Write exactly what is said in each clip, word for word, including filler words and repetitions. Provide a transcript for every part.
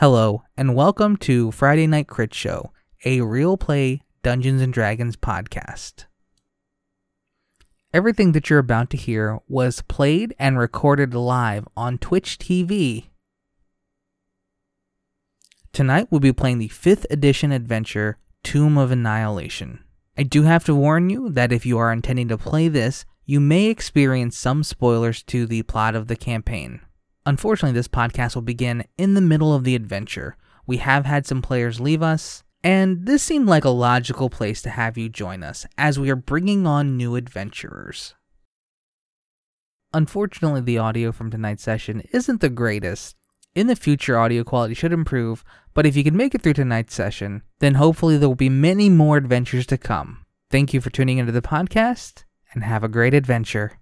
Hello, and welcome to Friday Night Crit Show, a real play Dungeons and Dragons podcast. Everything that you're about to hear was played and recorded live on Twitch T V. Tonight we'll be playing the fifth edition adventure, Tomb of Annihilation. I do have to warn you that if you are intending to play this, you may experience some spoilers to the plot of the campaign. Unfortunately, this podcast will begin in the middle of the adventure. We have had some players leave us, and this seemed like a logical place to have you join us, as we are bringing on new adventurers. Unfortunately, the audio from tonight's session isn't the greatest. In the future, audio quality should improve, but if you can make it through tonight's session, then hopefully there will be many more adventures to come. Thank you for tuning into the podcast, and have a great adventure.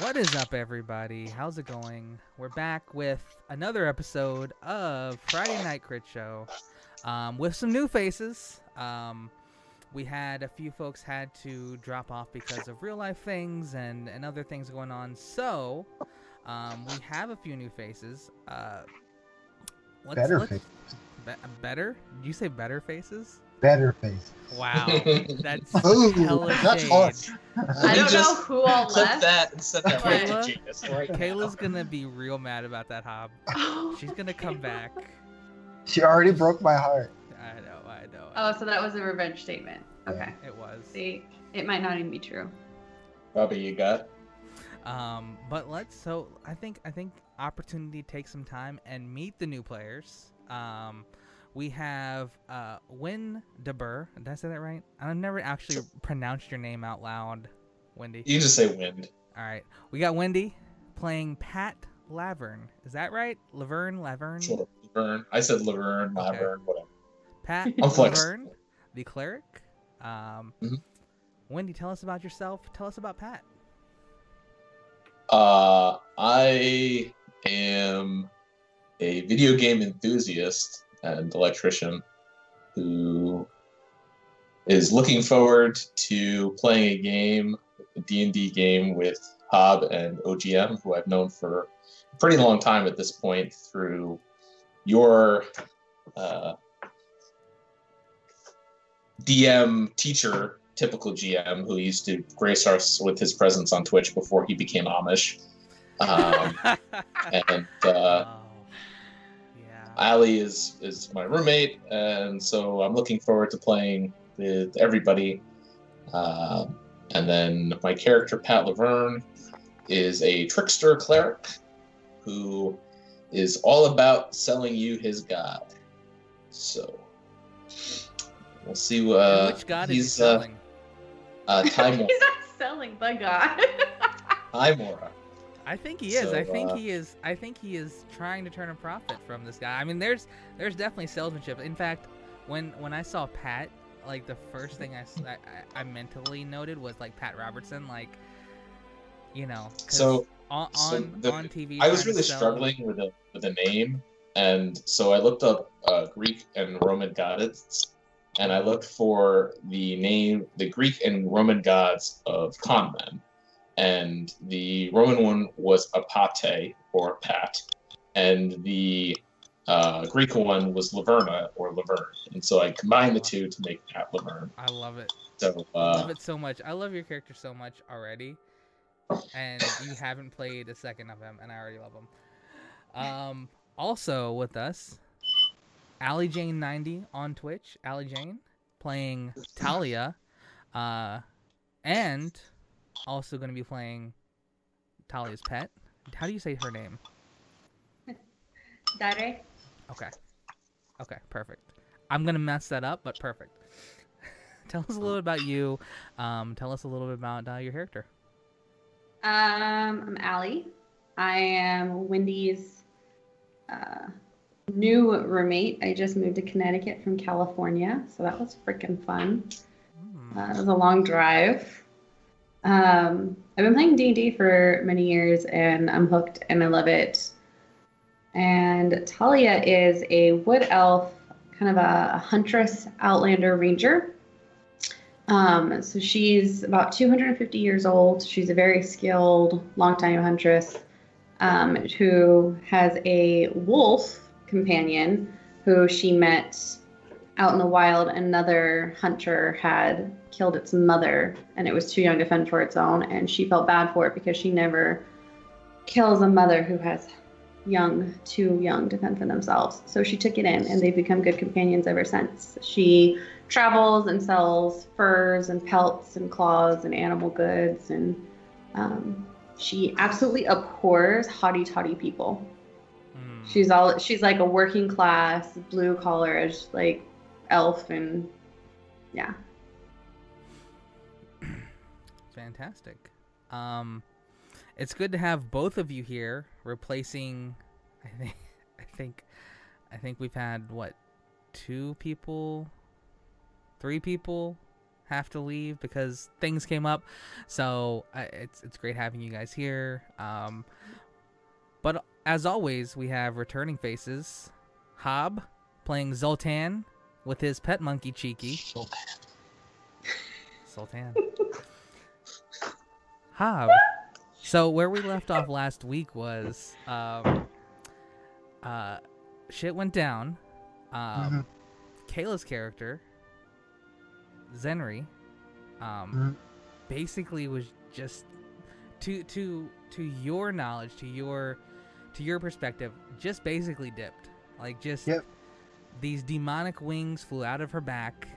What is up, everybody? How's it going? We're back with another episode of Friday Night Crit Show um, with some new faces. Um, we had a few folks had to drop off because of real life things and, and other things going on. So um, we have a few new faces. Uh, let's, better let's, faces. Be- better? Did you say better faces? Better faces. Wow, that's that's awesome. I don't know who all left. That and sent that right to genius right now. Kayla's gonna be real mad about that, Hob. Oh, she's gonna come back. She already broke my heart. I know, I know. I know. Oh, so that was a revenge statement. Okay, yeah. It was. See, it might not even be true. Bobby, you got. Um, but let's. So I think I think opportunity to take some time and meet the new players. Um. We have uh, Win DeBurr. Did I say that right? I've never actually pronounced your name out loud, Wendy. You just say Wind. All right. We got Wendy playing Pat Laverne. Is that right? Laverne, Laverne? Sure, Laverne. I said Laverne, okay. Laverne, whatever. Pat Laverne, the cleric. Um, mm-hmm. Wendy, tell us about yourself. Tell us about Pat. Uh, I am a video game enthusiast and electrician who is looking forward to playing a game, a D and D game with Hob and O G M, who I've known for a pretty long time at this point through your uh, D M teacher, typical G M, who used to grace us with his presence on Twitch before he became Amish. Um, and... Uh, Allie is, is my roommate, and so I'm looking forward to playing with everybody. Uh, and then my character, Pat Laverne, is a trickster cleric who is all about selling you his god. So we'll see. Uh, which god he's, is he selling? Uh, uh, Tymora. He's not selling the god. Tymora. I think he is. So, I think uh, he is. I think he is trying to turn a profit from this guy. I mean, there's there's definitely salesmanship. In fact, when when I saw Pat, like the first thing I, I, I mentally noted was like Pat Robertson, like, you know. So on so the, on T V, I was really sell... struggling with a with a name, and so I looked up uh, Greek and Roman gods, and I looked for the name the Greek and Roman gods of con men. And the Roman one was Apate, or Pat, and the uh, Greek one was Laverna, or Laverne. And so I combined the two to make Pat Laverne. I love it. So, uh, I love it so much. I love your character so much already, and you haven't played a second of him, and I already love him. Um, also with us, AllieJane ninety on Twitch. AllieJane playing Talia, uh, and... also going to be playing Talia's pet. How do you say her name? Dari. Okay. Okay, perfect. I'm going to mess that up, but perfect. Tell us a little about you. Um, tell us a little bit about uh, your character. Um, I'm Allie. I am Wendy's uh, new roommate. I just moved to Connecticut from California, so that was freaking fun. Mm. Uh, it was a long drive. Um, I've been playing D and D for many years, and I'm hooked, and I love it. And Talia is a wood elf, kind of a huntress, outlander, ranger. Um, so she's about two hundred fifty years old. She's a very skilled, longtime huntress um, who has a wolf companion who she met out in the wild. Another hunter had killed its mother, and it was too young to fend for its own, and she felt bad for it because she never kills a mother who has young, too young to fend for themselves. So she took it in, and they've become good companions ever since. She travels and sells furs and pelts and claws and animal goods, and um, she absolutely abhors haughty totty people. Mm. She's all she's like a working class, blue collar, like elf, and yeah. Fantastic. Um, it's good to have both of you here, replacing. I think, I think, I think we've had what, two people, three people have to leave because things came up. So uh, it's it's great having you guys here. Um, but as always, we have returning faces. Hob playing Zoltan with his pet monkey Cheeky. Zoltan. Zoltan. Hob. So where we left off last week was, um, uh, shit went down. Um, mm-hmm. Kayla's character, Zenri, um, mm-hmm. basically was just, to to to your knowledge, to your to your perspective, just basically dipped. Like just yep. These demonic wings flew out of her back,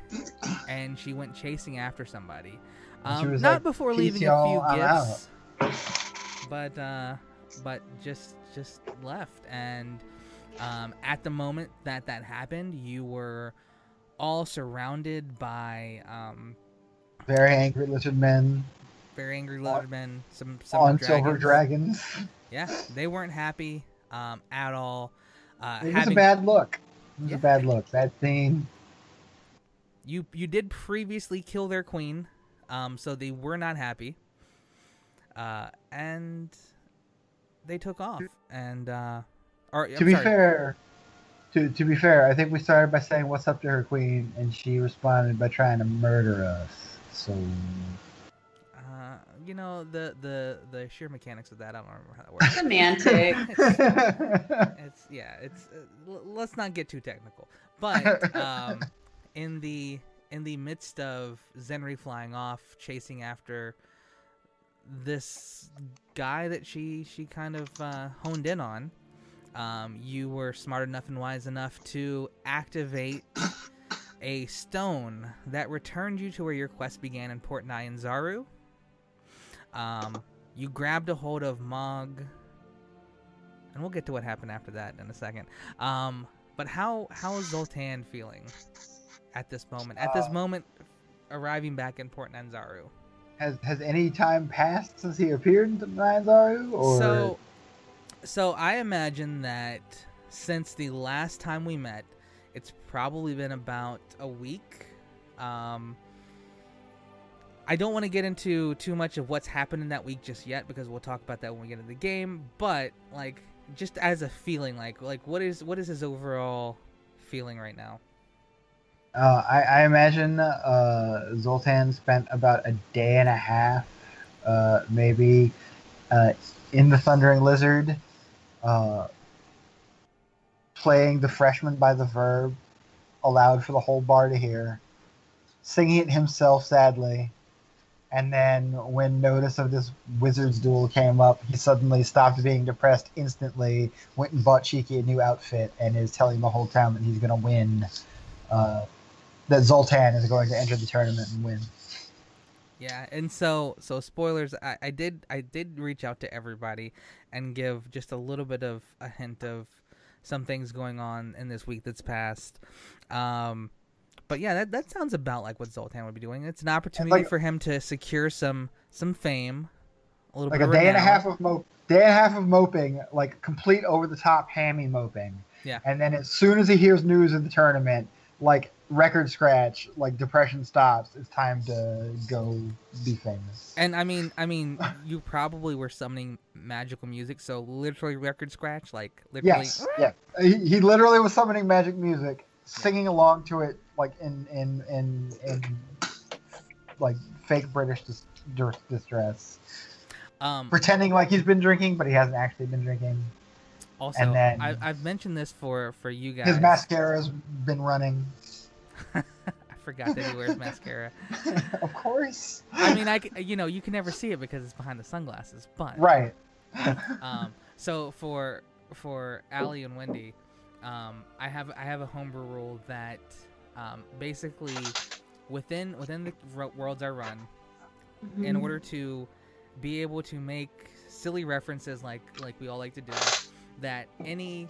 and she went chasing after somebody. Um, not like, before leaving a few gifts. But uh, but just just left, and um, at the moment that that happened, you were all surrounded by um, very angry lizard men, very angry lizard men, some some on dragons. Silver dragons. Yeah, they weren't happy um, at all. Uh, it was having... a bad look. It was yeah. a bad look. Bad scene. You you did previously kill their queen, um, so they were not happy. Uh, and they took off, and uh, or, to be sorry. fair, to to be fair, I think we started by saying what's up to her queen, and she responded by trying to murder us. So, uh, you know the the the sheer mechanics of that, I don't remember how that works. Semantic. it's, it's yeah, it's uh, let's not get too technical. But um, in the in the midst of Zenri flying off, chasing after this guy that she she kind of uh, honed in on, um, you were smart enough and wise enough to activate a stone that returned you to where your quest began in Port Nyanzaru. Um, you grabbed a hold of Mog, and we'll get to what happened after that in a second. Um, but how how is Zoltan feeling at this moment? At this moment, arriving back in Port Nyanzaru. Has has any time passed since he appeared in Nyanzaru? Or so, so I imagine that since the last time we met, it's probably been about a week. Um, I don't want to get into too much of what's happened in that week just yet, because we'll talk about that when we get into the game. But like, just as a feeling, like like what is what is his overall feeling right now? Uh, I, I imagine uh, Zoltan spent about a day and a half, uh, maybe, uh, in the Thundering Lizard, uh, playing the freshman by the verb, aloud for the whole bar to hear, singing it himself sadly, and then when notice of this wizard's duel came up, he suddenly stopped being depressed instantly, went and bought Cheeky a new outfit, and is telling the whole town that he's going to win. Uh, that Zoltan is going to enter the tournament and win. Yeah, and so so spoilers. I, I did I did reach out to everybody and give just a little bit of a hint of some things going on in this week that's passed. Um, but yeah, that that sounds about like what Zoltan would be doing. It's an opportunity like, for him to secure some some fame. A little like bit a day and a half of mo day and a half of moping, like complete over the top hammy moping. Yeah, and then as soon as he hears news of the tournament, like record scratch, like depression stops, it's time to go be famous. And I mean, I mean, you probably were summoning magical music, so literally record scratch, like literally. Yes, yeah. He, he literally was summoning magic music, singing along to it, like in in in, in like fake British dis distress, um, pretending like he's been drinking, but he hasn't actually been drinking. Also, and then I, I've mentioned this for for you guys. His mascara's been running. I forgot that he wears mascara. Of course. I mean, I you know you can never see it because it's behind the sunglasses, but right. Um. So for for Allie and Wendy, um, I have I have a homebrew rule that, um, basically, within within the worlds I run, mm-hmm. in order to be able to make silly references like like we all like to do, that any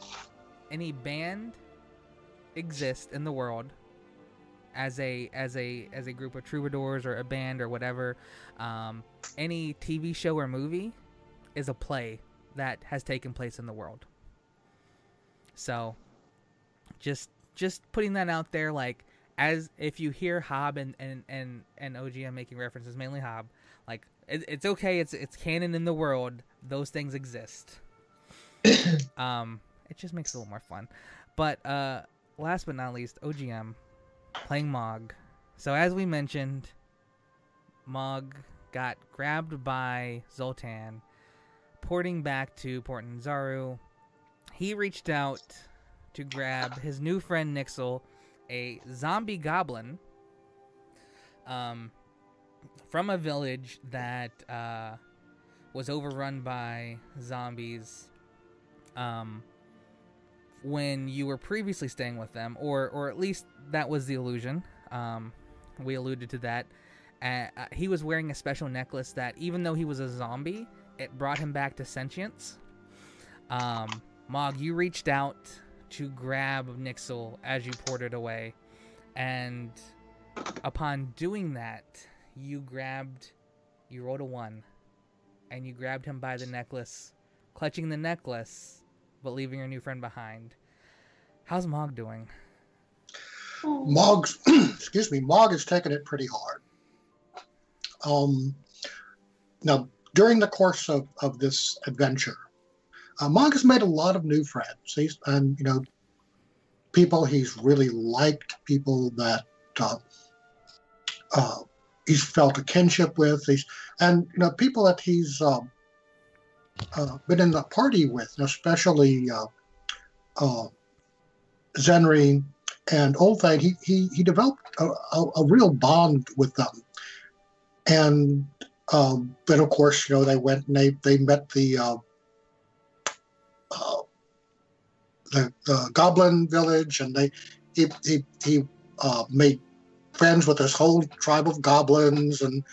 any band exists in the world. As a as a as a group of troubadours or a band or whatever, um, any T V show or movie is a play that has taken place in the world. So, just just putting that out there, like as if you hear Hob and and and and O G M making references, mainly Hob, like it, it's okay, it's it's canon in the world. Those things exist. um, it just makes it a little more fun. But uh, last but not least, O G M. Playing Mog. So as we mentioned, Mog got grabbed by Zoltan, porting back to Port Nyanzaru. He reached out to grab his new friend Nixil, a zombie goblin, um, from a village that uh, was overrun by zombies. Um, when you were previously staying with them, or or at least that was the illusion. Um, we alluded to that. Uh, uh, he was wearing a special necklace that, even though he was a zombie, it brought him back to sentience. Um, Mog, you reached out to grab Nixil as you ported away. And upon doing that, you grabbed... You rolled a one. And you grabbed him by the necklace, clutching the necklace, but leaving your new friend behind. How's Mog doing? Mog's, excuse me, Mog is taking it pretty hard. Um, now, during the course of, of this adventure, uh, Mog has made a lot of new friends. He's, and, you know, people he's really liked, people that uh, uh, he's felt a kinship with, he's, and, you know, people that he's uh, uh, been in the party with, especially uh, uh, Zenri. And Old Fang, he, he, he developed a, a, a real bond with them. And um, then, of course, you know, they went and they, they met the, uh, uh, the the goblin village, and they he, he, he uh, made friends with this whole tribe of goblins. And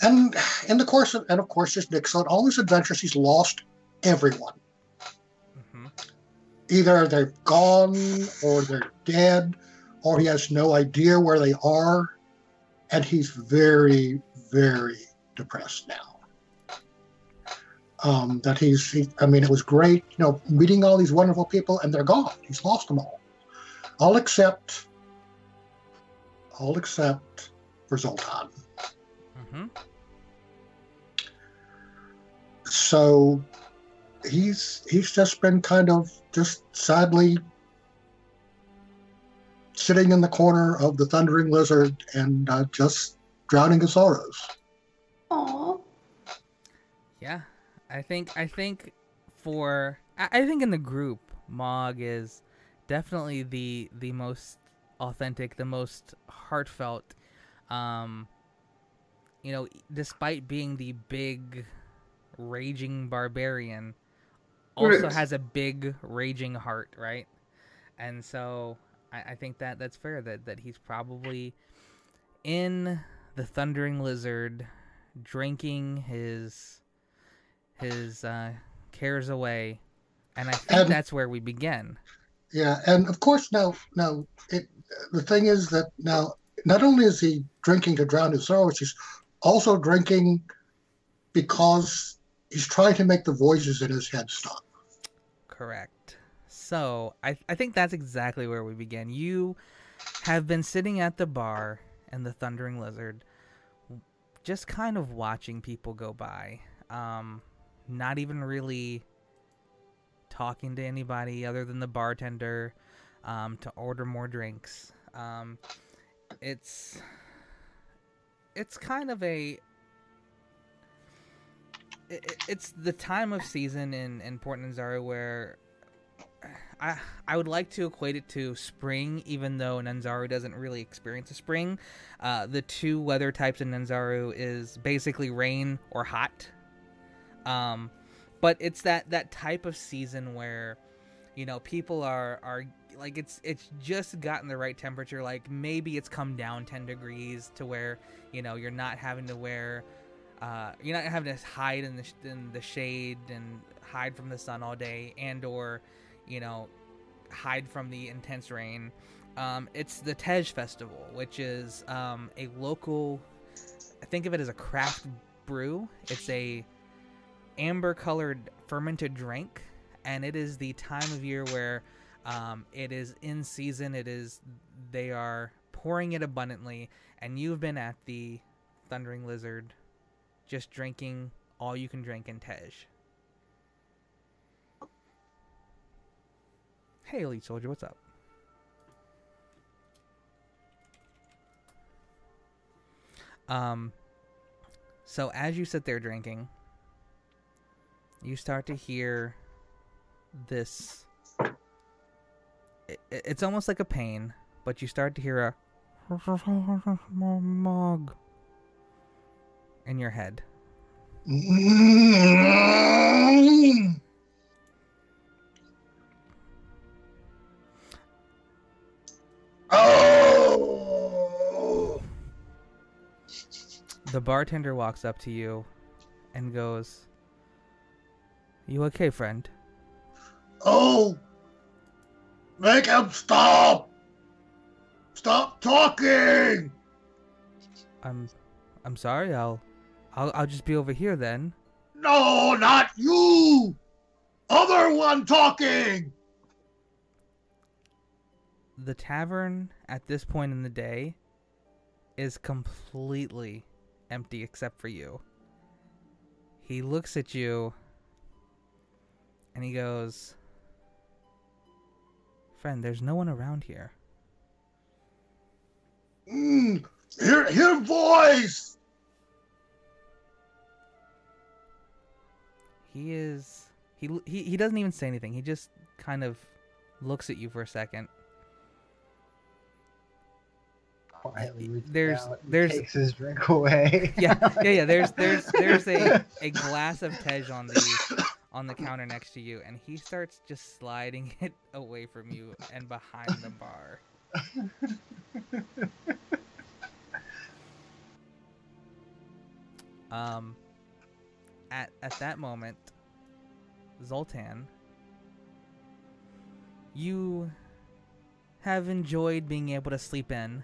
and in the course of, and of course, just Nick. So in all these adventures, he's lost everyone. Either they're gone, or they're dead, or he has no idea where they are, and he's very, very depressed now. Um, that he's, he, I mean, it was great, you know, meeting all these wonderful people, and they're gone. He's lost them all. All except, all except for Zoltan. Mm-hmm. So... He's he's just been kind of just sadly sitting in the corner of the Thundering Lizard and uh, just drowning his sorrows. Aww. Yeah, I think I think for I, I think in the group, Mog is definitely the the most authentic, the most heartfelt. Um, you know, despite being the big raging barbarian. Also has a big raging heart, right? And so I, I think that that's fair that that he's probably in the Thundering Lizard, drinking his his uh, cares away, and I think and, that's where we begin. Yeah, and of course now now it, the thing is that now not only is he drinking to drown his sorrows, he's also drinking because he's trying to make the voices in his head stop. Correct. So I, I think that's exactly where we begin. You have been sitting at the bar and the Thundering Lizard, just kind of watching people go by. Um, not even really talking to anybody other than the bartender um, to order more drinks. Um, it's it's kind of a it, it's the time of season in in Port Nyanzaru where I I would like to equate it to spring, even though Nyanzaru doesn't really experience a spring. Uh, the two weather types in Nyanzaru is basically rain or hot. Um, but it's that, that type of season where, you know, people are, are like, it's, it's just gotten the right temperature. Like maybe it's come down ten degrees to where, you know, you're not having to wear, uh, you're not having to hide in the, in the shade and hide from the sun all day and, or, you know, hide from the intense rain. Um, it's the Tej Festival, which is, um, a local, I think of it as a craft brew. It's a amber colored fermented drink, and it is the time of year where um it is in season. It is, they are pouring it abundantly, and you've been at the Thundering Lizard just drinking all you can drink in Tej. Hey Elite Soldier, what's up? Um so as you sit there drinking, you start to hear this, it, it's almost like a pain, but you start to hear a Mog in your head. Oh! The bartender walks up to you and goes, "You okay, friend?" "Oh! Make him stop! Stop talking!" I'm... I'm sorry, I'll... I'll, I'll just be over here then." "No, not you! Other one talking!" The tavern, at this point in the day, is completely empty except for you. He looks at you, and he goes, "Friend, there's no one around here." Mm, hear, hear voice! He is... He, he, he doesn't even say anything. He just kind of looks at you for a second. Quietly there's, there's, takes his drink away. yeah, yeah, yeah. There's, there's, there's a, a glass of Tej on the... on the counter next to you, and he starts just sliding it away from you and behind the bar. um, at, at that moment, Zoltan, you have enjoyed being able to sleep in,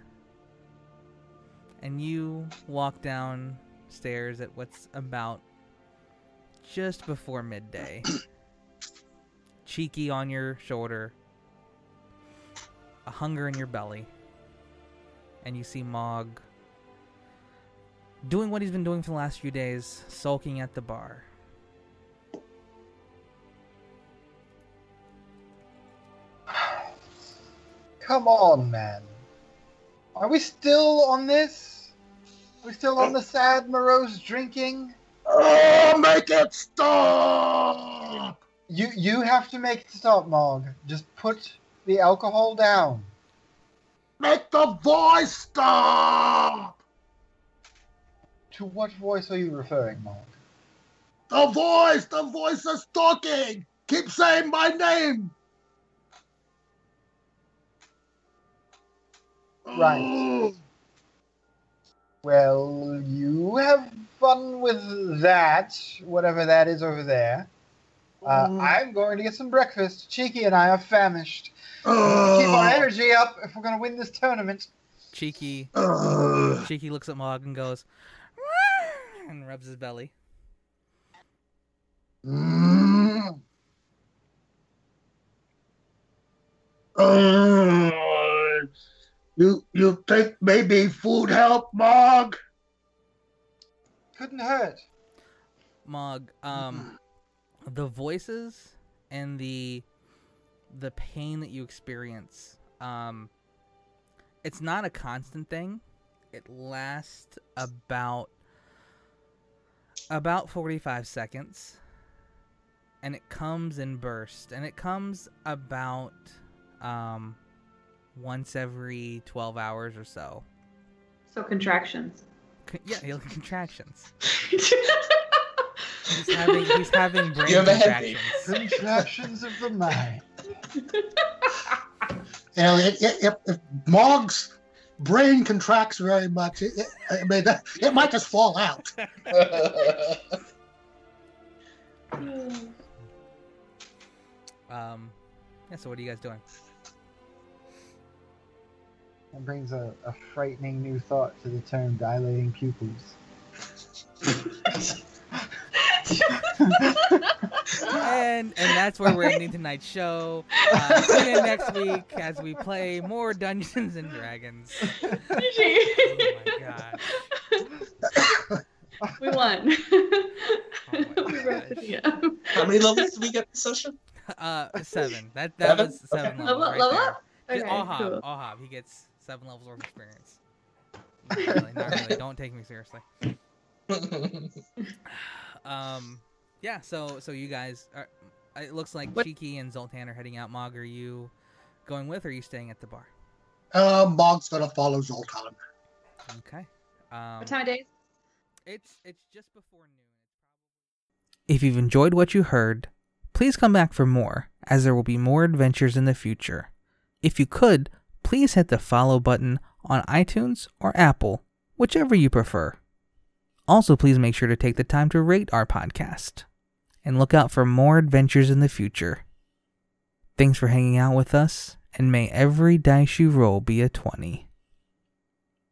and you walk downstairs at what's about just before midday. Cheeky on your shoulder, a hunger in your belly, and you see Mog doing what he's been doing for the last few days, sulking at the bar. "Come on, man. Are we still on this? Are we still on the sad, morose drinking? Oh, make it stop! You you have to make it stop, Mog. Just put the alcohol down. Make the voice stop!" "To what voice are you referring, Mog?" "The voice! The voice is talking! Keep saying my name!" "Right. Well, you have fun with that, whatever that is over there. Uh, mm. I'm going to get some breakfast. Cheeky and I are famished. Uh, Keep our energy up if we're going to win this tournament." Cheeky, uh, Cheeky looks at Mog and goes, and rubs his belly. Mm. Uh, You you think maybe food help, Mog? Couldn't hurt. Mog, um, the voices and the the pain that you experience, um, it's not a constant thing. It lasts about about forty-five seconds, and it comes in bursts, and it comes about um, once every twelve hours or so. So contractions. Con yeah, contractions. He's having, he's having brain You're contractions. Contractions of the mind. You know, if, if, if Mog's brain contracts very much, it, it, I mean, it might just fall out. um, yeah, so what are you guys doing? That brings a, a frightening new thought to the term dilating pupils. and and that's where we're ending tonight's show. Uh, see you next week as we play more Dungeons and Dragons. Oh my god, we won. Oh we How many levels did we get this session? Uh, seven. That that seven? was seven okay. levels. Level, right level? there. Okay, all cool. hob, all hob. He gets seven levels of experience. Not really, not really. Don't take me seriously. Um, yeah, so, so you guys, are, it looks like what? Cheeky and Zoltan are heading out. Mog, are you going with, or are you staying at the bar? Uh, Mog's gonna follow Zoltan. Okay. Um, what time of day? It's, it's just before noon. If you've enjoyed what you heard, please come back for more, as there will be more adventures in the future. If you could, please hit the follow button on iTunes or Apple, whichever you prefer. Also, please make sure to take the time to rate our podcast and look out for more adventures in the future. Thanks for hanging out with us, and may every dice you roll be a twenty.